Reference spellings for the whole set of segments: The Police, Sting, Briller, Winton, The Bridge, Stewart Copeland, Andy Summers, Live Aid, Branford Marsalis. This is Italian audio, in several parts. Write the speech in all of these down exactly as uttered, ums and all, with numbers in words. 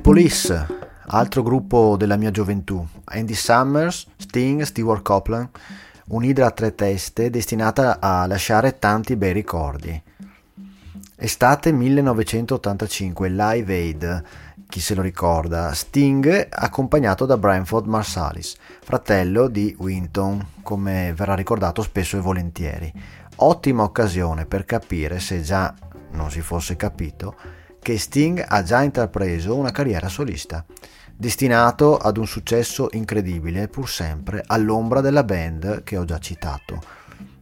The Police, altro gruppo della mia gioventù, Andy Summers, Sting, Stewart Copeland, un'idra a tre teste destinata a lasciare tanti bei ricordi. Estate millenovecentottantacinque, Live Aid, chi se lo ricorda, Sting accompagnato da Branford Marsalis, fratello di Winton, come verrà ricordato spesso e volentieri. Ottima occasione per capire, se già non si fosse capito, che Sting ha già intrapreso una carriera solista, destinato ad un successo incredibile pur sempre all'ombra della band che ho già citato.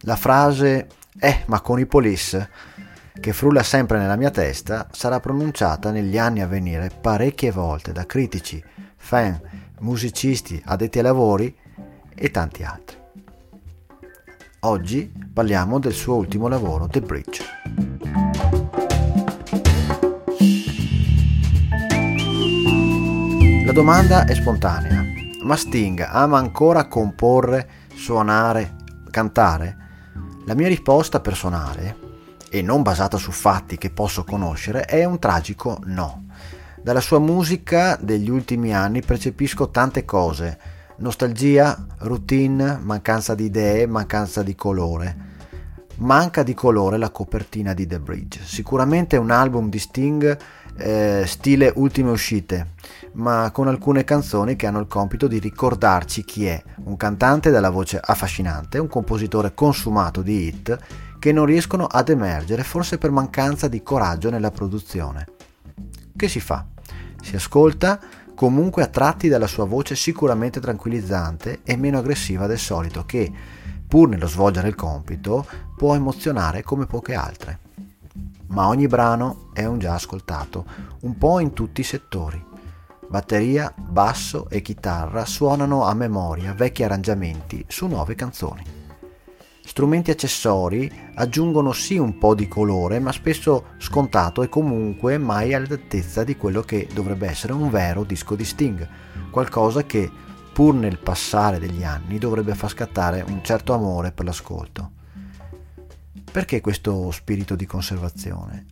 La frase «Eh, ma con i Police», che frulla sempre nella mia testa, sarà pronunciata negli anni a venire parecchie volte da critici, fan, musicisti, addetti ai lavori e tanti altri. Oggi parliamo del suo ultimo lavoro, The Bridge. La domanda è spontanea, ma Sting ama ancora comporre, suonare, cantare? La mia risposta personale, e non basata su fatti che posso conoscere, è un tragico no. Dalla sua musica degli ultimi anni percepisco tante cose: nostalgia, routine, mancanza di idee, mancanza di colore. Manca di colore la copertina di The Bridge, sicuramente un album di Sting eh, stile ultime uscite, ma con alcune canzoni che hanno il compito di ricordarci chi è, un cantante dalla voce affascinante, un compositore consumato di hit che non riescono ad emergere, forse per mancanza di coraggio nella produzione. Che si fa? Si ascolta, comunque attratti dalla sua voce sicuramente tranquillizzante e meno aggressiva del solito, che, pur nello svolgere il compito, può emozionare come poche altre. Ma ogni brano è un già ascoltato, un po' in tutti i settori. Batteria, basso e chitarra suonano a memoria vecchi arrangiamenti su nuove canzoni. Strumenti accessori aggiungono sì un po' di colore, ma spesso scontato e comunque mai all'altezza di quello che dovrebbe essere un vero disco di Sting, qualcosa che pur nel passare degli anni dovrebbe far scattare un certo amore per l'ascolto. Perché questo spirito di conservazione?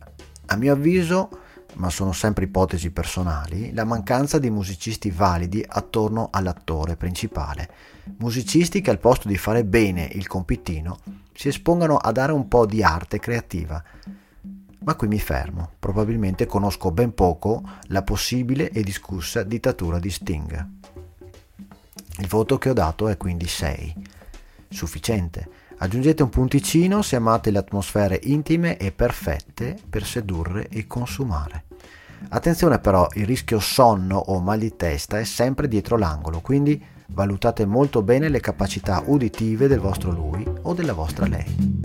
A mio avviso, ma sono sempre ipotesi personali, la mancanza di musicisti validi attorno all'attore principale, musicisti che al posto di fare bene il compitino si espongano a dare un po' di arte creativa. Ma qui mi fermo, probabilmente conosco ben poco la possibile e discussa dittatura di Sting. Il voto che ho dato è quindi sei, sufficiente. Aggiungete un punticino se amate le atmosfere intime e perfette per sedurre e consumare. Attenzione però, il rischio sonno o mal di testa è sempre dietro l'angolo, quindi valutate molto bene le capacità uditive del vostro lui o della vostra lei.